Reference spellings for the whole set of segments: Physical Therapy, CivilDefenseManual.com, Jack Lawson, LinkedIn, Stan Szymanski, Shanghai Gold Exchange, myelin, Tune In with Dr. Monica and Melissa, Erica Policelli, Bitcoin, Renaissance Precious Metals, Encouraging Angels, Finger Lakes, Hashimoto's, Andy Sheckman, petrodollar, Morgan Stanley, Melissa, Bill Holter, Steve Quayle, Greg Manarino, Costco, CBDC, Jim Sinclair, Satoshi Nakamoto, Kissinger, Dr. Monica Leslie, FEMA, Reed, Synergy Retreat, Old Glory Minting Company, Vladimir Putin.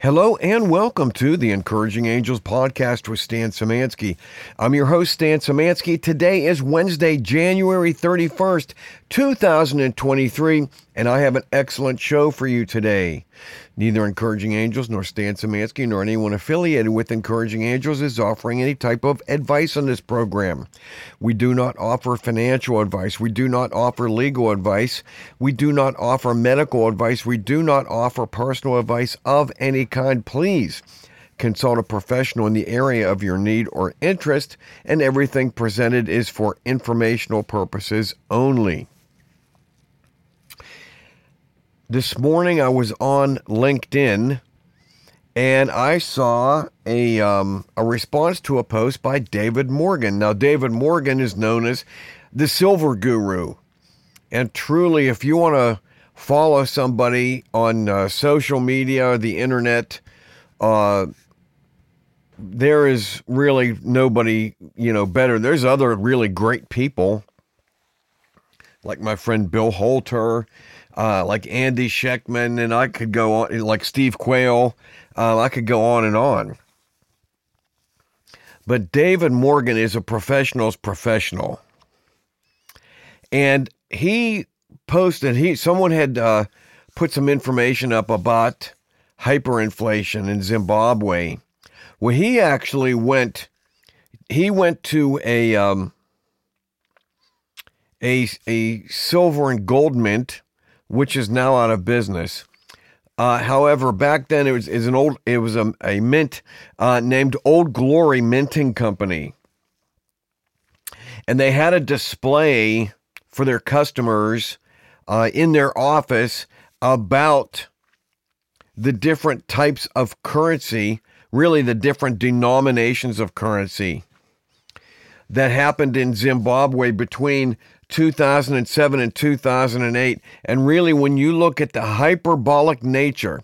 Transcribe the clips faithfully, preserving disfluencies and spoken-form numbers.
Hello and welcome to the Encouraging Angels podcast with Stan Szymanski. I'm your host, Stan Szymanski. Today is Wednesday, January thirty-first, two thousand twenty-three, and I have an excellent show for you today. Neither Encouraging Angels nor Stan Szymanski nor anyone affiliated with Encouraging Angels is offering any type of advice on this program. We do not offer financial advice. We do not offer legal advice. We do not offer medical advice. We do not offer personal advice of any kind. Please consult a professional in the area of your need or interest, and everything presented is for informational purposes only. This morning I was on LinkedIn and I saw a um, a response to a post by David Morgan. Now, David Morgan is known as the Silver Guru. And truly, if you want to follow somebody on uh, social media or the internet, uh, there is really nobody, you know, better. There's other really great people like my friend Bill Holter, Uh, like Andy Sheckman, and I could go on, like Steve Quayle. Uh, I could go on and on. But David Morgan is a professional's professional. And he posted, he someone had uh, put some information up about hyperinflation in Zimbabwe. Well, he actually went, he went to a, um, a, a silver and gold mint, which is now out of business. Uh, however, back then it was is an old it was a, a mint uh, named Old Glory Minting Company, and they had a display for their customers uh, in their office about the different types of currency, really the different denominations of currency that happened in Zimbabwe between two thousand seven and two thousand eight. And really, when you look at the hyperbolic nature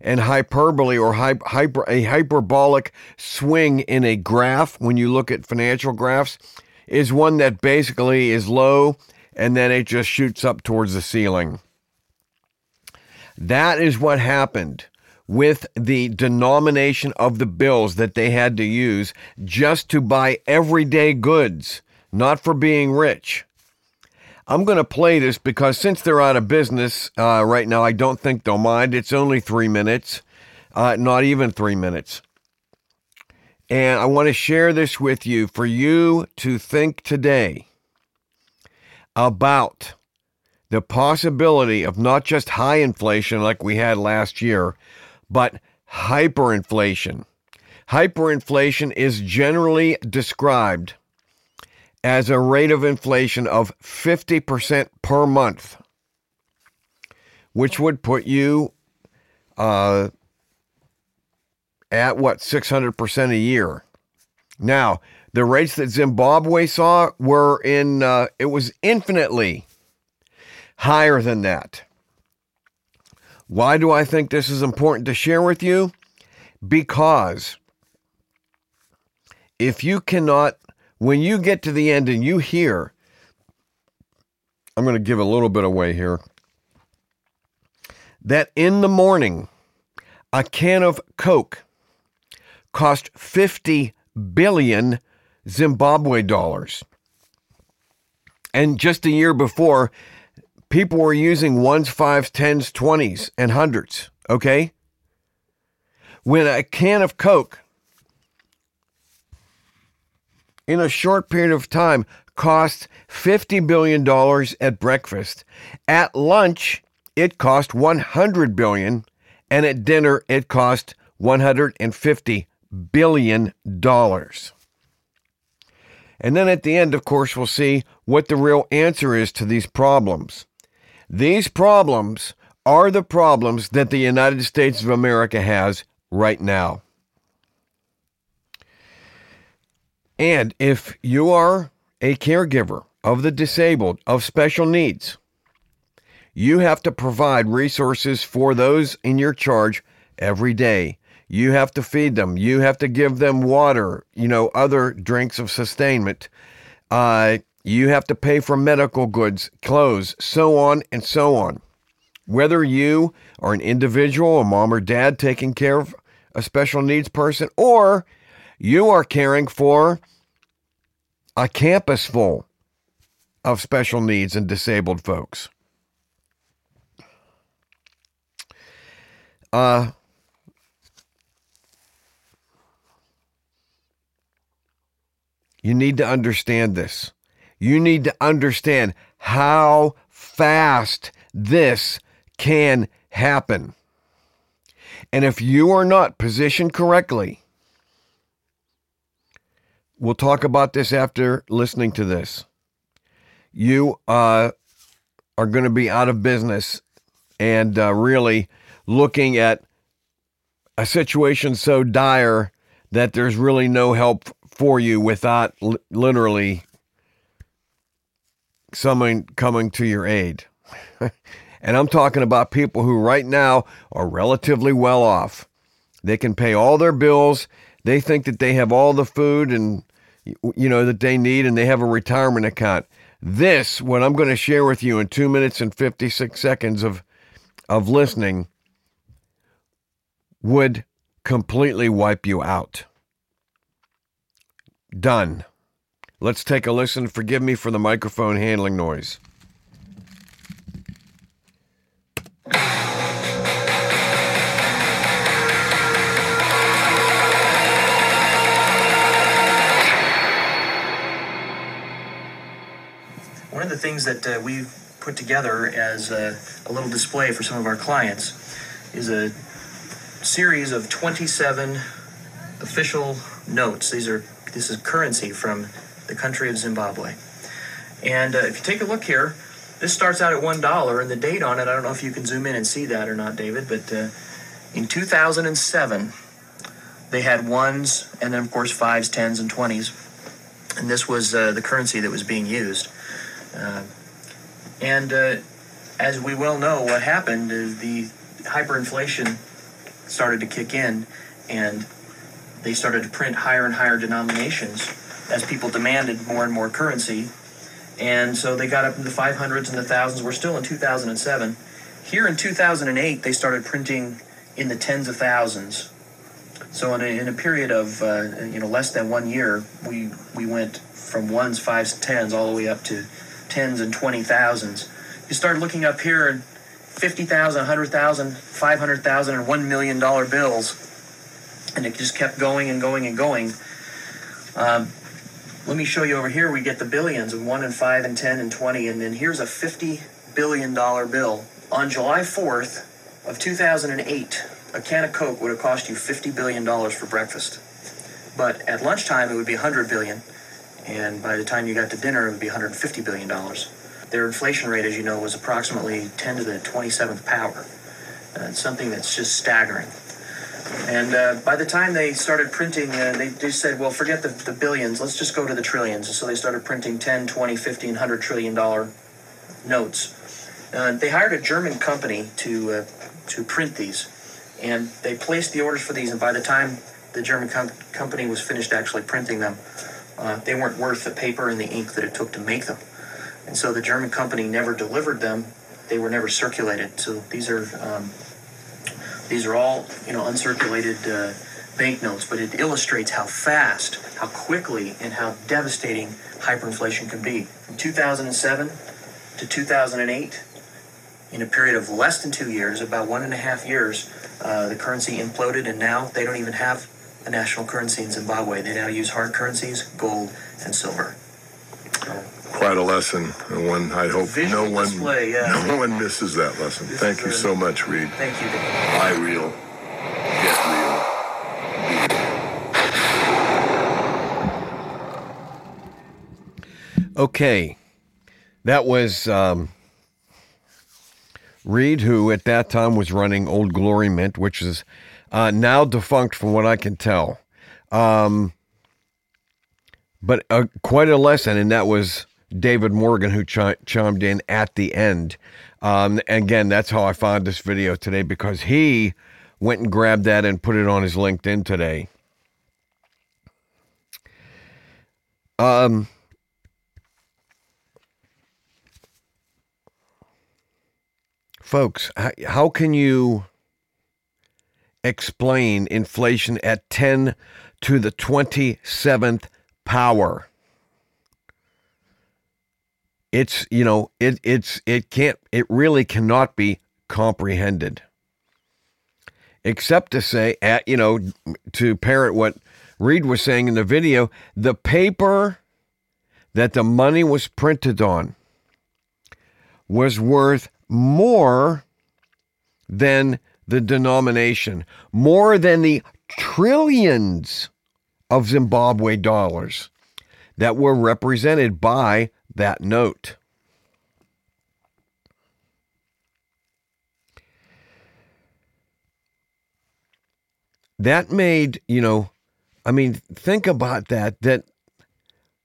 and hyperbole or hy- hyper, a hyperbolic swing in a graph, when you look at financial graphs, is one that basically is low and then it just shoots up towards the ceiling. That is what happened with the denomination of the bills that they had to use just to buy everyday goods, not for being rich. I'm going to play this because since they're out of business uh, right now, I don't think they'll mind. It's only three minutes, uh, not even three minutes. And I want to share this with you for you to think today about the possibility of not just high inflation like we had last year, but hyperinflation. Hyperinflation is generally described as a rate of inflation of fifty percent per month, which would put you uh, at, what, six hundred percent a year. Now, the rates that Zimbabwe saw were in, uh, it was infinitely higher than that. Why do I think this is important to share with you? Because if you cannot when you get to the end and you hear, I'm going to give a little bit away here, that in the morning, a can of Coke cost fifty billion Zimbabwe dollars. And just a year before, people were using ones, fives, tens, twenties, and hundreds, okay? When a can of Coke in a short period of time costs fifty billion dollars at breakfast. At lunch, it cost one hundred billion dollars, and at dinner, it cost one hundred fifty billion dollars. And then at the end, of course, we'll see what the real answer is to these problems. These problems are the problems that the United States of America has right now. And if you are a caregiver of the disabled, of special needs, you have to provide resources for those in your charge every day. You have to feed them. You have to give them water, you know, other drinks of sustainment. Uh, you have to pay for medical goods, clothes, so on and so on. Whether you are an individual, a mom or dad taking care of a special needs person, or you are caring for a campus full of special needs and disabled folks. Uh, you need to understand this. You need to understand how fast this can happen. And if you are not positioned correctly, we'll talk about this after listening to this. You uh, are going to be out of business and uh, really looking at a situation so dire that there's really no help for you without li- literally someone coming to your aid. And I'm talking about people who right now are relatively well off. They can pay all their bills. They think that they have all the food and, you know, that they need, and they have a retirement account. This, what I'm going to share with you in two minutes and fifty-six seconds of, of listening, would completely wipe you out. Done. Let's take a listen. Forgive me for the microphone handling noise. One of the things that uh, we've put together as a, a little display for some of our clients is a series of twenty-seven official notes. These are this is currency from the country of Zimbabwe. And uh, if you take a look here, this starts out at one dollar, and the date on it, I don't know if you can zoom in and see that or not, David, but uh, in two thousand seven, they had ones, and then of course fives, tens, and twenties. And this was uh, the currency that was being used. Uh, and uh, as we well know, what happened is the hyperinflation started to kick in, and they started to print higher and higher denominations as people demanded more and more currency. And so they got up into the five hundreds and the thousands. We're still in two thousand seven. Here in two thousand eight, they started printing in the tens of thousands. So in a, in a period of uh, you know less than one year, we we went from ones, fives, tens, all the way up to tens and twenty thousands. You start looking up here at fifty thousand, one hundred thousand, five hundred thousand, and one million dollars bills. And it just kept going and going and going. Um, let me show you over here. We get the billions of one and five and ten and twenty. And then here's a fifty billion dollars bill. On July fourth of two thousand eight, a can of Coke would have cost you fifty billion dollars for breakfast. But at lunchtime, it would be one hundred billion dollars. And by the time you got to dinner, it would be one hundred fifty billion dollars. Their inflation rate, as you know, was approximately ten to the twenty-seventh power. Uh, it's something that's just staggering. And uh, by the time they started printing, uh, they just said, well, forget the, the billions. Let's just go to the trillions. And so they started printing ten, twenty, fifty, one hundred trillion dollar notes. Uh, they hired a German company to uh, to print these. And they placed the orders for these. And by the time the German com- company was finished actually printing them, uh, they weren't worth the paper and the ink that it took to make them. And so the German company never delivered them. They were never circulated. So these are... Um, These are all, you know, uncirculated uh, banknotes, but it illustrates how fast, how quickly, and how devastating hyperinflation can be. From two thousand seven to two thousand eight, in a period of less than two years, about one and a half years, uh, the currency imploded, and now they don't even have a national currency in Zimbabwe. They now use hard currencies, gold, and silver. So, quite a lesson, and one I hope no one display, yeah. no one misses that lesson. This Thank you a, so much, Reed. Thank you, David. Buy real, get real. Okay, that was um, Reed, who at that time was running Old Glory Mint, which is uh, now defunct, from what I can tell. Um, but uh, quite a lesson, and that was David Morgan, who ch- chimed in at the end. Um, again, that's how I found this video today, because he went and grabbed that and put it on his LinkedIn today. Um, Folks, how can you explain inflation at ten to the twenty-seventh power? It's, you know, it it's it can't, it really cannot be comprehended. Except to say, at, you know, to parrot what Reed was saying in the video, the paper that the money was printed on was worth more than the denomination, more than the trillions of Zimbabwe dollars that were represented by that note. That made, you know, I mean, think about that, that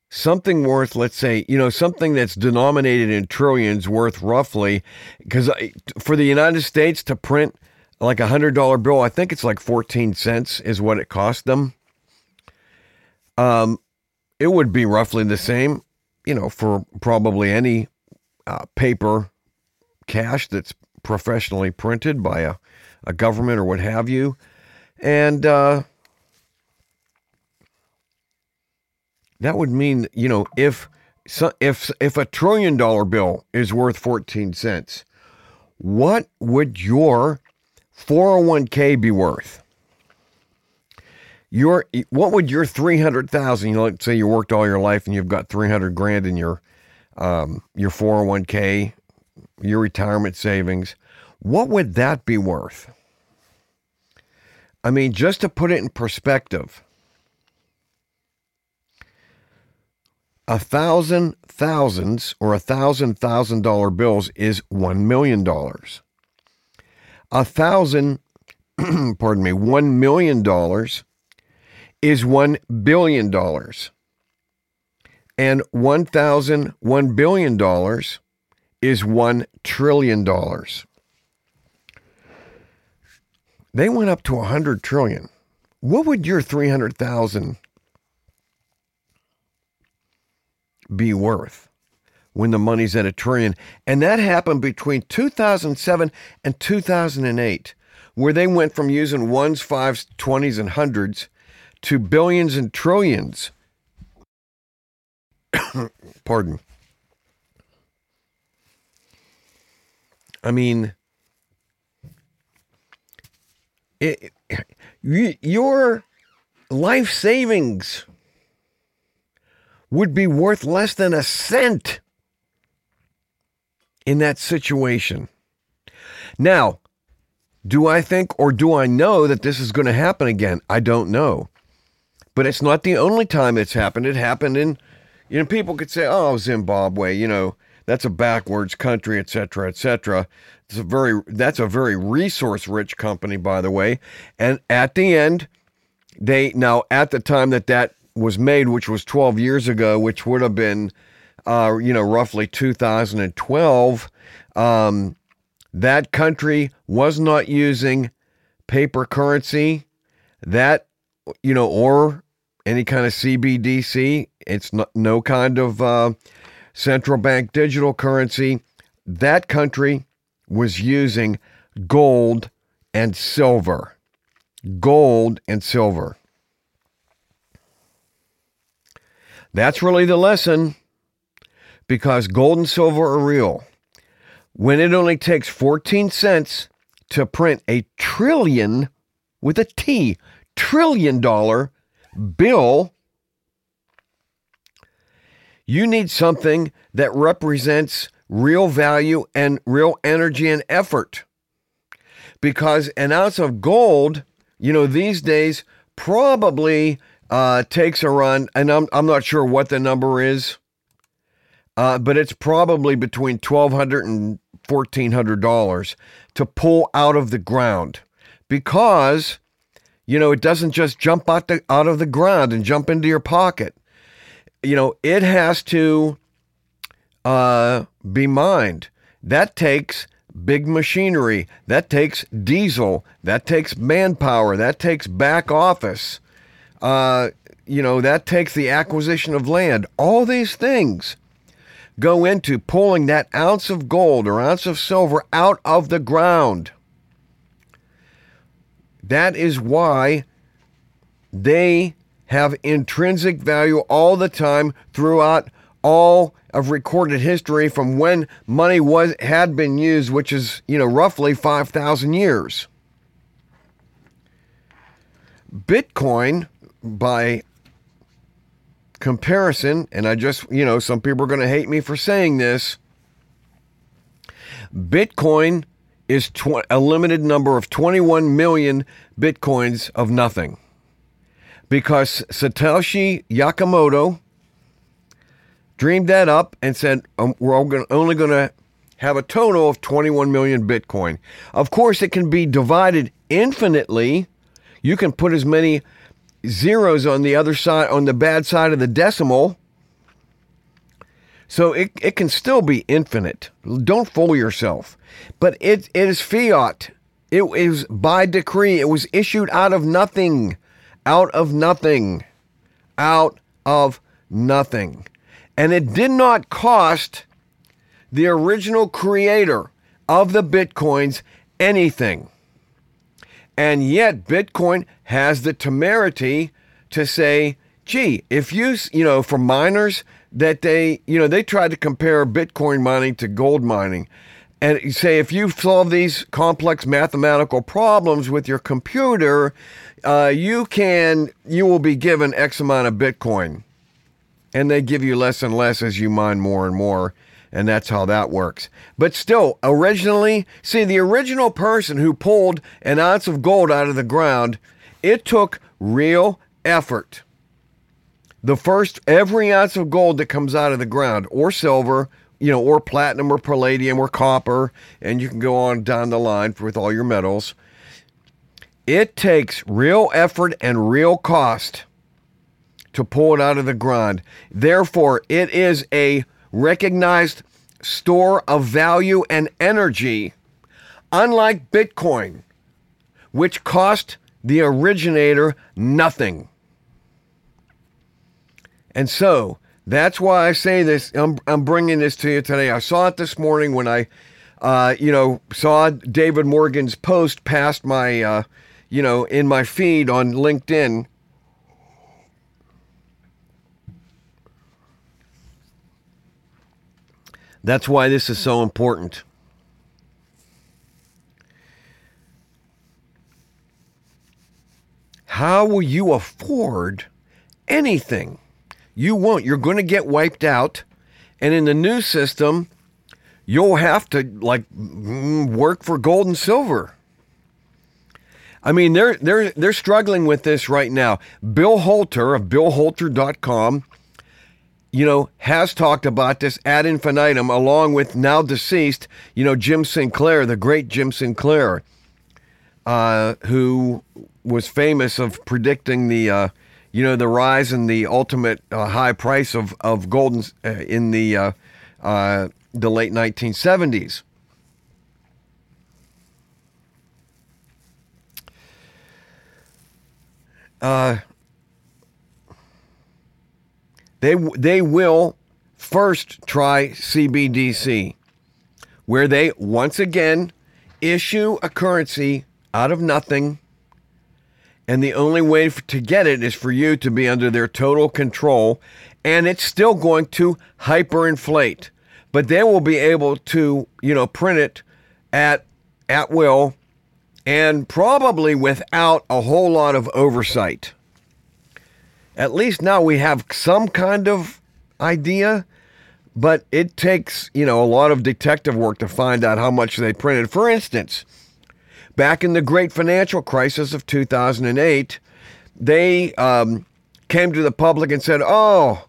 something worth, let's say, you know, something that's denominated in trillions worth roughly, because for the United States to print like a one hundred dollar bill, I think it's like fourteen cents is what it cost them. Um, it would be roughly the same, you know, for probably any uh, paper cash that's professionally printed by a, a government or what have you. And uh, that would mean, you know, if so, if if a trillion dollar bill is worth fourteen cents, what would your four oh one k be worth? Your what would your three hundred thousand, you know, let's say you worked all your life and you've got three hundred grand in your um, your four oh one k, your retirement savings, what would that be worth? I mean, just to put it in perspective, a thousand thousands or a thousand thousand dollar bills is one million dollars. A thousand, pardon me, one million dollars is one billion dollars. And one thousand one billion dollars is one trillion dollars. They went up to one hundred trillion. What would your three hundred thousand be worth when the money's at a trillion? And that happened between two thousand seven and two thousand eight, where they went from using ones, fives, twenties, and hundreds to billions and trillions. Pardon. I mean... It, your life savings would be worth less than a cent in that situation. Now, do I think or do I know that this is going to happen again? I don't know. But it's not the only time it's happened. It happened in, you know, people could say, oh, Zimbabwe, you know, that's a backwards country, et cetera, et cetera. It's a very, that's a very resource-rich company, by the way. And at the end, they, now at the time that that was made, which was twelve years ago, which would have been, uh, you know, roughly two thousand twelve, um, that country was not using paper currency, that, you know, or any kind of C B D C. It's not, no kind of... Uh, central bank digital currency. That country was using gold and silver. Gold and silver. That's really the lesson, because gold and silver are real. When it only takes fourteen cents to print a trillion, with a T, trillion dollar bill, you need something that represents real value and real energy and effort, because an ounce of gold, you know, these days probably uh, takes around, and I'm I'm not sure what the number is, uh, but it's probably between twelve hundred dollars and fourteen hundred dollars to pull out of the ground, because, you know, it doesn't just jump out the out of the ground and jump into your pocket. You know, it has to uh, be mined. That takes big machinery. That takes diesel. That takes manpower. That takes back office. Uh, you know, that takes the acquisition of land. All these things go into pulling that ounce of gold or ounce of silver out of the ground. That is why they have intrinsic value all the time throughout all of recorded history from when money was had been used, which is, you know, roughly five thousand years. Bitcoin, by comparison, and I just, you know, some people are going to hate me for saying this, Bitcoin is tw- a limited number of twenty-one million Bitcoins of nothing. Because Satoshi Nakamoto dreamed that up and said, um, we're all gonna, only going to have a total of twenty-one million Bitcoin. Of course, it can be divided infinitely. You can put as many zeros on the other side, on the bad side of the decimal. So it, it can still be infinite. Don't fool yourself. But it, it is fiat. It is by decree. It was issued out of nothing. Out of nothing. Out of nothing. And it did not cost the original creator of the Bitcoins anything. And yet Bitcoin has the temerity to say, gee, if you, you know, for miners that they, you know, they tried to compare Bitcoin mining to gold mining and say, if you solve these complex mathematical problems with your computer, uh, you can, you will be given X amount of Bitcoin. And they give you less and less as you mine more and more. And that's how that works. But still, originally, see, the original person who pulled an ounce of gold out of the ground, it took real effort. The first, every ounce of gold that comes out of the ground, or silver, you know, or platinum, or palladium, or copper, and you can go on down the line with all your metals. It takes real effort and real cost to pull it out of the ground. Therefore, it is a recognized store of value and energy, unlike Bitcoin, which cost the originator nothing. And so that's why I say this. I'm, I'm bringing this to you today. I saw it this morning when I, uh, you know, saw David Morgan's post past my, uh, you know, in my feed on LinkedIn. That's why this is so important. How will you afford anything? You won't. You're going to get wiped out. And in the new system, you'll have to, like, work for gold and silver. I mean, they're, they're, they're struggling with this right now. Bill Holter of bill holter dot com, you know, has talked about this ad infinitum, along with now deceased, you know, Jim Sinclair, the great Jim Sinclair, uh, who was famous of predicting the, uh, you know, the rise and the ultimate uh, high price of, of gold in, uh, in the, uh, uh, the late nineteen seventies. Uh, They they will first try C B D C, where they once again issue a currency out of nothing, and the only way to get it is for you to be under their total control, and it's still going to hyperinflate. But they will be able to, you know, print it at at will, and probably without a whole lot of oversight. At least now we have some kind of idea, but it takes, you know, a lot of detective work to find out how much they printed. For instance, back in the great financial crisis of two thousand eight, they um, came to the public and said, oh,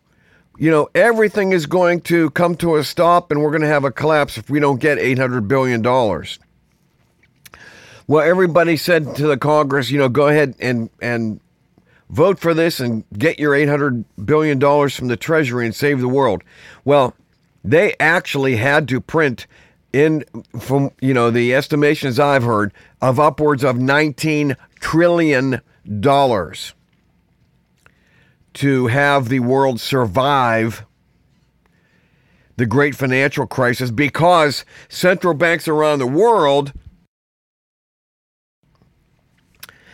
you know, everything is going to come to a stop and we're going to have a collapse if we don't get eight hundred billion dollars. Well, everybody said to the Congress, you know, go ahead and and vote for this and get your eight hundred billion dollars from the Treasury and save the world. Well, they actually had to print, in from, you know, the estimations I've heard, of upwards of nineteen trillion dollars to have the world survive. the great financial crisis because central banks around the world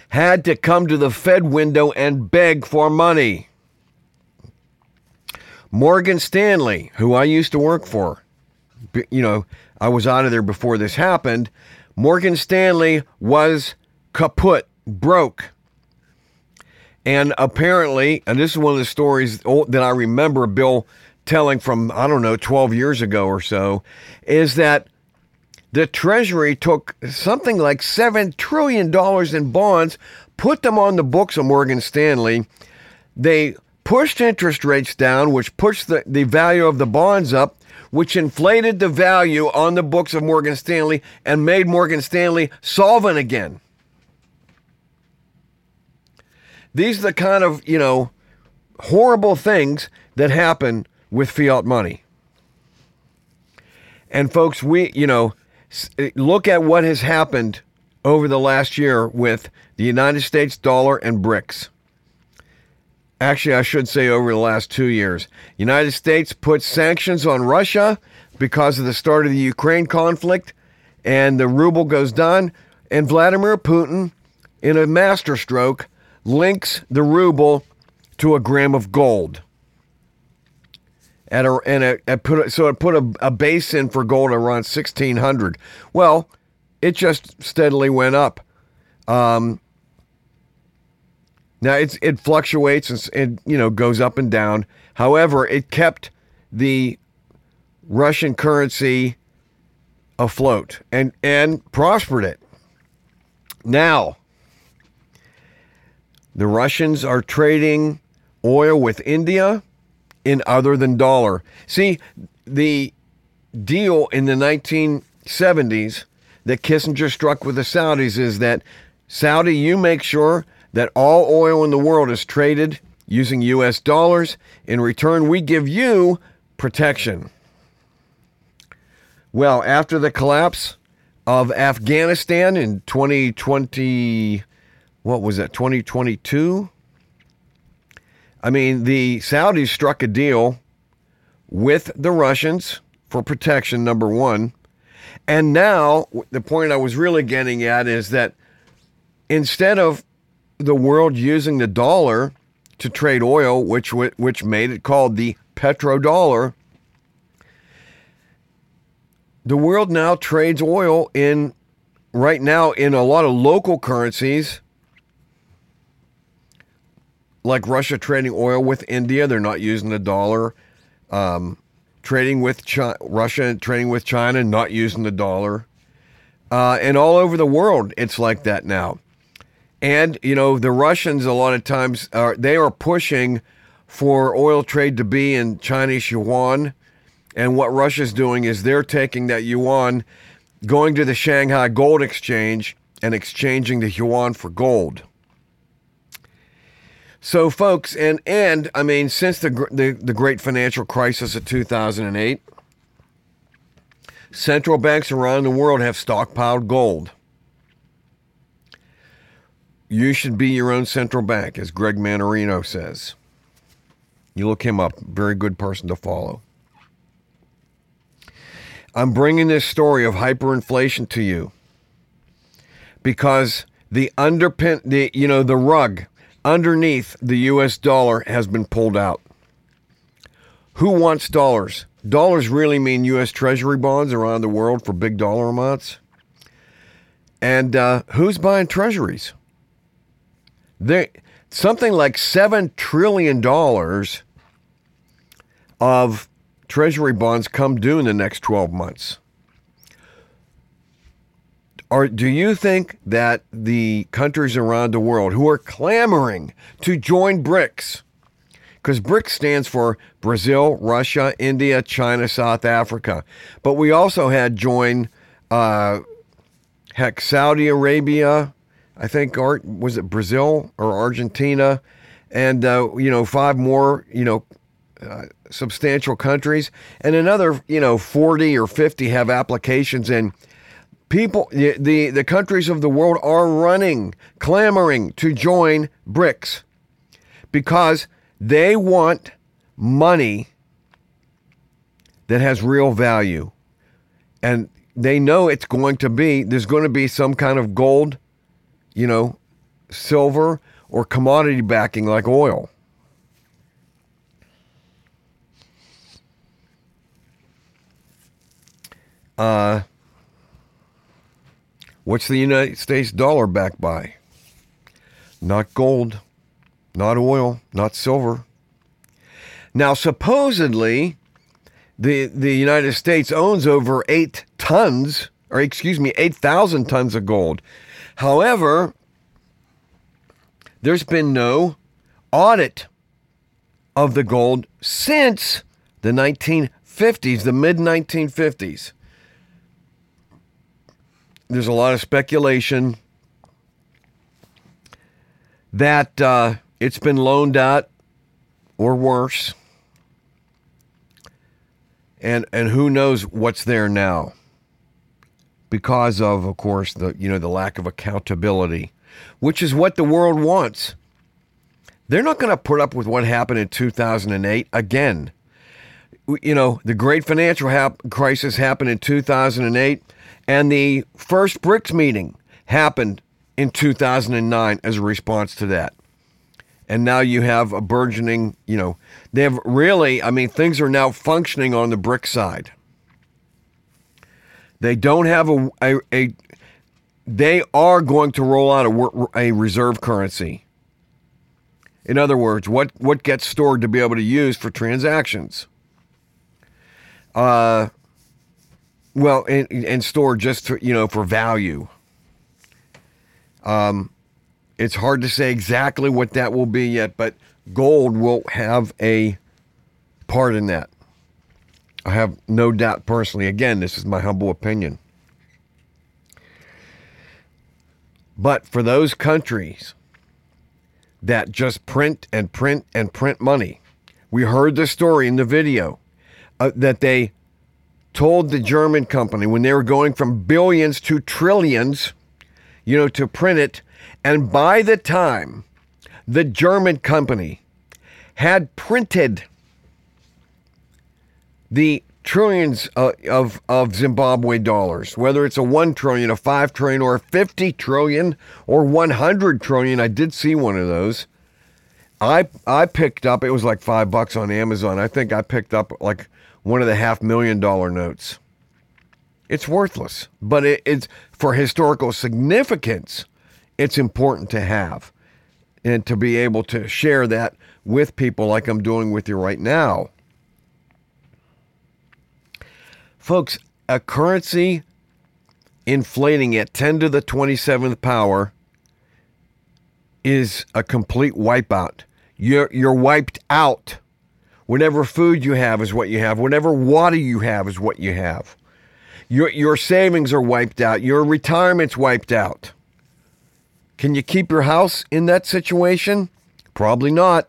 had to come to the Fed window and beg for money. Morgan Stanley, who I used to work for, you know, I was out of there before this happened. Morgan Stanley was kaput, broke. And apparently, and this is one of the stories that I remember Bill telling from, I don't know, twelve years ago or so, is that the Treasury took something like seven trillion dollars in bonds, put them on the books of Morgan Stanley. They pushed interest rates down, which pushed the, the value of the bonds up, which inflated the value on the books of Morgan Stanley and made Morgan Stanley solvent again. These are the kind of, you know, horrible things that happen with fiat money. And folks, we, you know, look at what has happened over the last year with the United States dollar and BRICS. Actually, I should say over the last two years. United States put sanctions on Russia because of the start of the Ukraine conflict, and the ruble goes down, and Vladimir Putin, in a masterstroke, links the ruble to a gram of gold. At a, and a, at put, so it put a, a base in for gold around sixteen hundred. Well, it just steadily went up. Um, now it's, it fluctuates and, and you know goes up and down. However, it kept the Russian currency afloat and, and prospered it. Now, the Russians are trading oil with India in other than dollar. See, the deal in the nineteen seventies that Kissinger struck with the Saudis is that, Saudi, you make sure that all oil in the world is traded using U S dollars. In return, we give you protection. Well, after the collapse of Afghanistan in twenty twenty, what was that, twenty twenty-two? I mean, the Saudis struck a deal with the Russians for protection, number one. And now, the point I was really getting at is that instead of the world using the dollar to trade oil, which which made it called the petrodollar, the world now trades oil in, right now, in a lot of local currencies, like Russia trading oil with India. They're not using the dollar. Um, trading with China, Russia, trading with China, not using the dollar. Uh, and all over the world, it's like that now. And, you know, the Russians, a lot of times, are, they are pushing for oil trade to be in Chinese yuan. And what Russia's doing is they're taking that yuan, going to the Shanghai Gold Exchange, and exchanging the yuan for gold. So, folks, and, and I mean, since the, the the great financial crisis of two thousand eight, central banks around the world have stockpiled gold. You should be your own central bank, as Greg Manarino says. You look him up. Very good person to follow. I'm bringing this story of hyperinflation to you because the underpin, the you know, the rug underneath the U S dollar has been pulled out. Who wants dollars? Dollars really mean U S Treasury bonds around the world for big dollar amounts. And uh, who's buying treasuries? They, something like seven trillion dollars of Treasury bonds come due in the next twelve months. Or do you think that the countries around the world who are clamoring to join BRICS, because BRICS stands for Brazil, Russia, India, China, South Africa, but we also had join, uh, heck, Saudi Arabia, I think, or was it Brazil or Argentina, and uh, you know five more, you know, uh, substantial countries, and another, you know, forty or fifty have applications in. People, the, the, the countries of the world are running, clamoring to join BRICS because they want money that has real value. And they know it's going to be, there's going to be some kind of gold, you know, silver, or commodity backing like oil. Uh, what's the United States dollar backed by? Not gold, not oil, not silver. Now, supposedly, the the United States owns over eight tons, or excuse me, eight thousand tons of gold. However, there's been no audit of the gold since the nineteen fifties, the mid nineteen fifties. There's a lot of speculation that uh, it's been loaned out or worse. And and who knows what's there now because of, of course, the you know the lack of accountability, which is what the world wants. They're not going to put up with what happened in two thousand eight again. You know, the great financial hap- crisis happened in two thousand eight, and the first BRICS meeting happened in two thousand nine as a response to that. And now you have a burgeoning, you know, they have really, I mean, things are now functioning on the BRICS side. They don't have a, a, a they are going to roll out a, a reserve currency. In other words, what, what gets stored to be able to use for transactions. Uh, well, and, and stored just, to, you know, for value. Um, It's hard to say exactly what that will be yet, but gold will have a part in that. I have no doubt personally. Again, this is my humble opinion. But for those countries that just print and print and print money, we heard the story in the video uh, that they told the German company when they were going from billions to trillions, you know, to print it. And by the time the German company had printed the trillions of, of, of Zimbabwe dollars, whether it's a one trillion, a five trillion, or a fifty trillion, or one hundred trillion, I did see one of those. I I picked up, it was like five bucks on Amazon. I think I picked up like one of the half million dollar notes. It's worthless, but it, it's for historical significance. It's important to have and to be able to share that with people like I'm doing with you right now. Folks, a currency inflating at ten to the twenty-seventh power is a complete wipeout. You're, you're wiped out. Whatever food you have is what you have. Whatever water you have is what you have. Your, your savings are wiped out. Your retirement's wiped out. Can you keep your house in that situation? Probably not.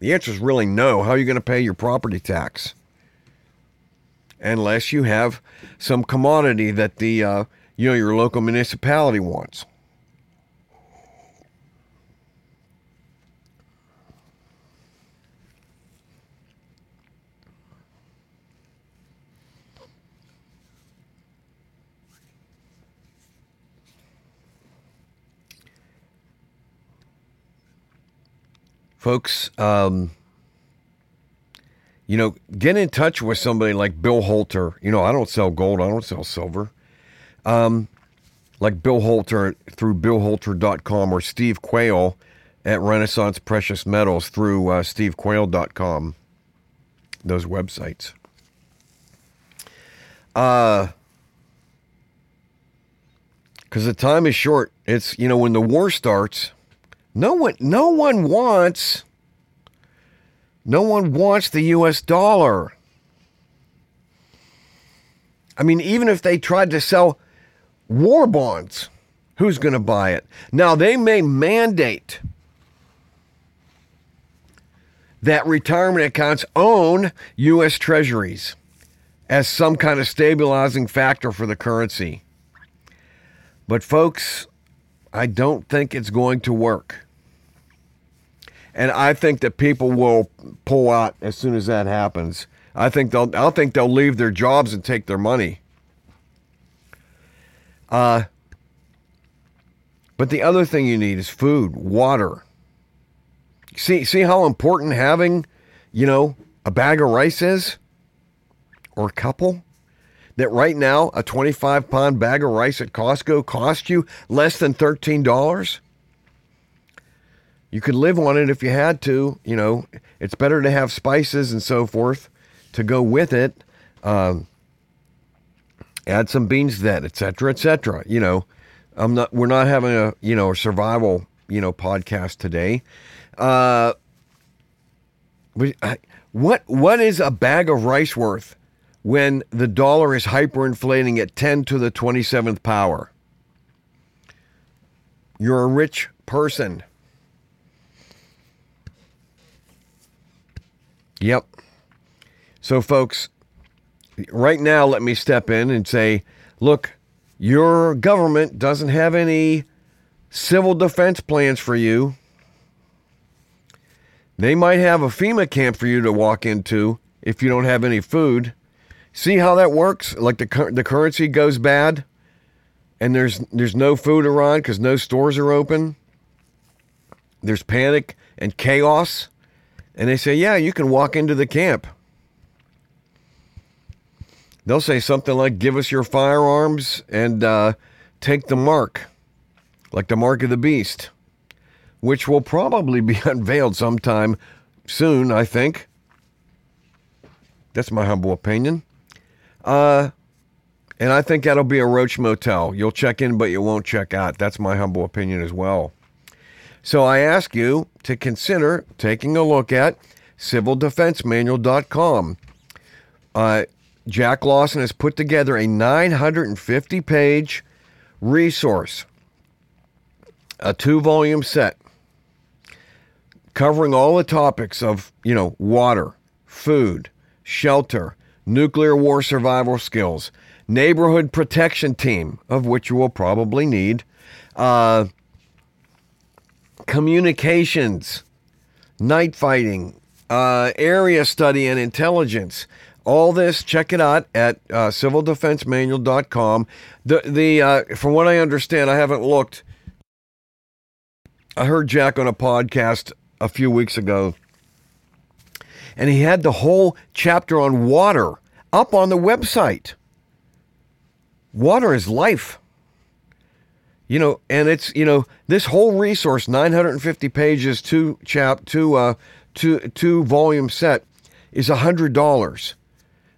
The answer is really no. How are you going to pay your property tax? Unless you have some commodity that the uh, you know your local municipality wants. Folks, um, you know, get in touch with somebody like Bill Holter. You know, I don't sell gold. I don't sell silver. Um, like Bill Holter through bill holter dot com or Steve Quayle at Renaissance Precious Metals through uh, steve quayle dot com. Those websites. Uh, because the time is short. It's, you know, when the war starts... No one, no one wants, no one wants the U S dollar. I mean, even if they tried to sell war bonds, who's going to buy it? Now, they may mandate that retirement accounts own U S treasuries as some kind of stabilizing factor for the currency. But folks, I don't think it's going to work. And I think that people will pull out as soon as that happens. I think they'll. I think they'll leave their jobs and take their money. Uh, but the other thing you need is food, water. See, see how important having, you know, a bag of rice is, or a couple. That right now a twenty-five pound bag of rice at Costco costs you less than thirteen dollars. You could live on it if you had to. You know, it's better to have spices and so forth to go with it. Um, add some beans to that, et cetera, et cetera. You know, I'm not. We're not having a you know a survival you know podcast today. Uh, what what is a bag of rice worth when the dollar is hyperinflating at ten to the twenty-seventh power? You're a rich person. Yep. So folks, right now, let me step in and say, look, your government doesn't have any civil defense plans for you. They might have a FEMA camp for you to walk into if you don't have any food. See how that works? Like the the currency goes bad, and there's there's no food around because no stores are open. There's panic and chaos, and they say, "Yeah, you can walk into the camp." They'll say something like, "Give us your firearms and uh, take the mark, like the mark of the beast," which will probably be unveiled sometime soon, I think. That's my humble opinion. Uh, and I think that'll be a roach motel. You'll check in, but you won't check out. That's my humble opinion as well. So I ask you to consider taking a look at Civil Defense Manual dot com. Uh, Jack Lawson has put together a nine hundred fifty page resource, a two volume set, covering all the topics of, you know, water, food, shelter, nuclear war survival skills, neighborhood protection team, of which you will probably need, uh, communications, night fighting, uh, area study and intelligence. All this, check it out at uh, Civil Defense Manual dot com. The, the, uh, from what I understand, I haven't looked. I heard Jack on a podcast a few weeks ago, and he had the whole chapter on water up on the website. Water is life. You know, and it's, you know, this whole resource, nine hundred fifty pages, two chap, two, uh, two, two volume set, is one hundred dollars.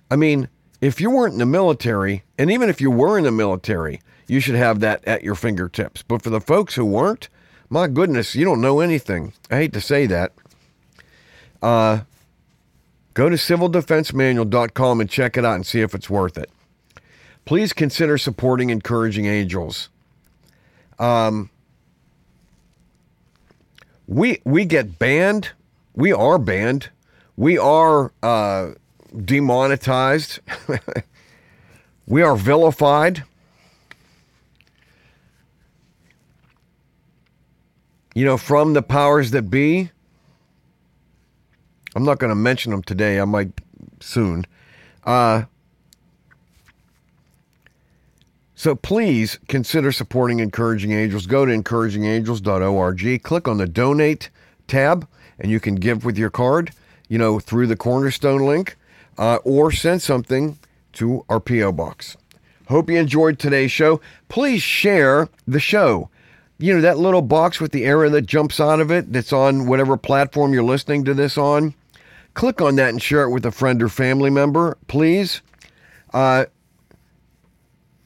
I mean, if you weren't in the military, and even if you were in the military, you should have that at your fingertips. But for the folks who weren't, my goodness, you don't know anything. I hate to say that. Uh... Go to Civil Defense Manual dot com and check it out and see if it's worth it. Please consider supporting Encouraging Angels. Um, we we get banned. We are banned. We are uh, demonetized. We are vilified. You know, from the powers that be. I'm not going to mention them today. I might soon. Uh, so please consider supporting Encouraging Angels. Go to encouraging angels dot org. Click on the Donate tab, and you can give with your card, you know, through the Cornerstone link, uh, or send something to our P O box. Hope you enjoyed today's show. Please share the show. You know, that little box with the arrow that jumps out of it, that's on whatever platform you're listening to this on. Click on that and share it with a friend or family member, please. Uh,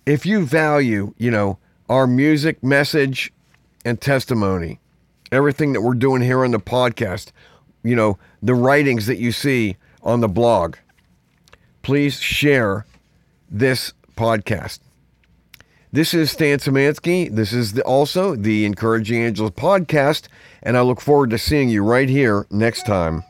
if you value, you know, our music, message, and testimony, everything that we're doing here on the podcast, you know, the writings that you see on the blog, please share this podcast. This is Stan Szymanski. This is the, also the Encouraging Angels podcast, and I look forward to seeing you right here next time.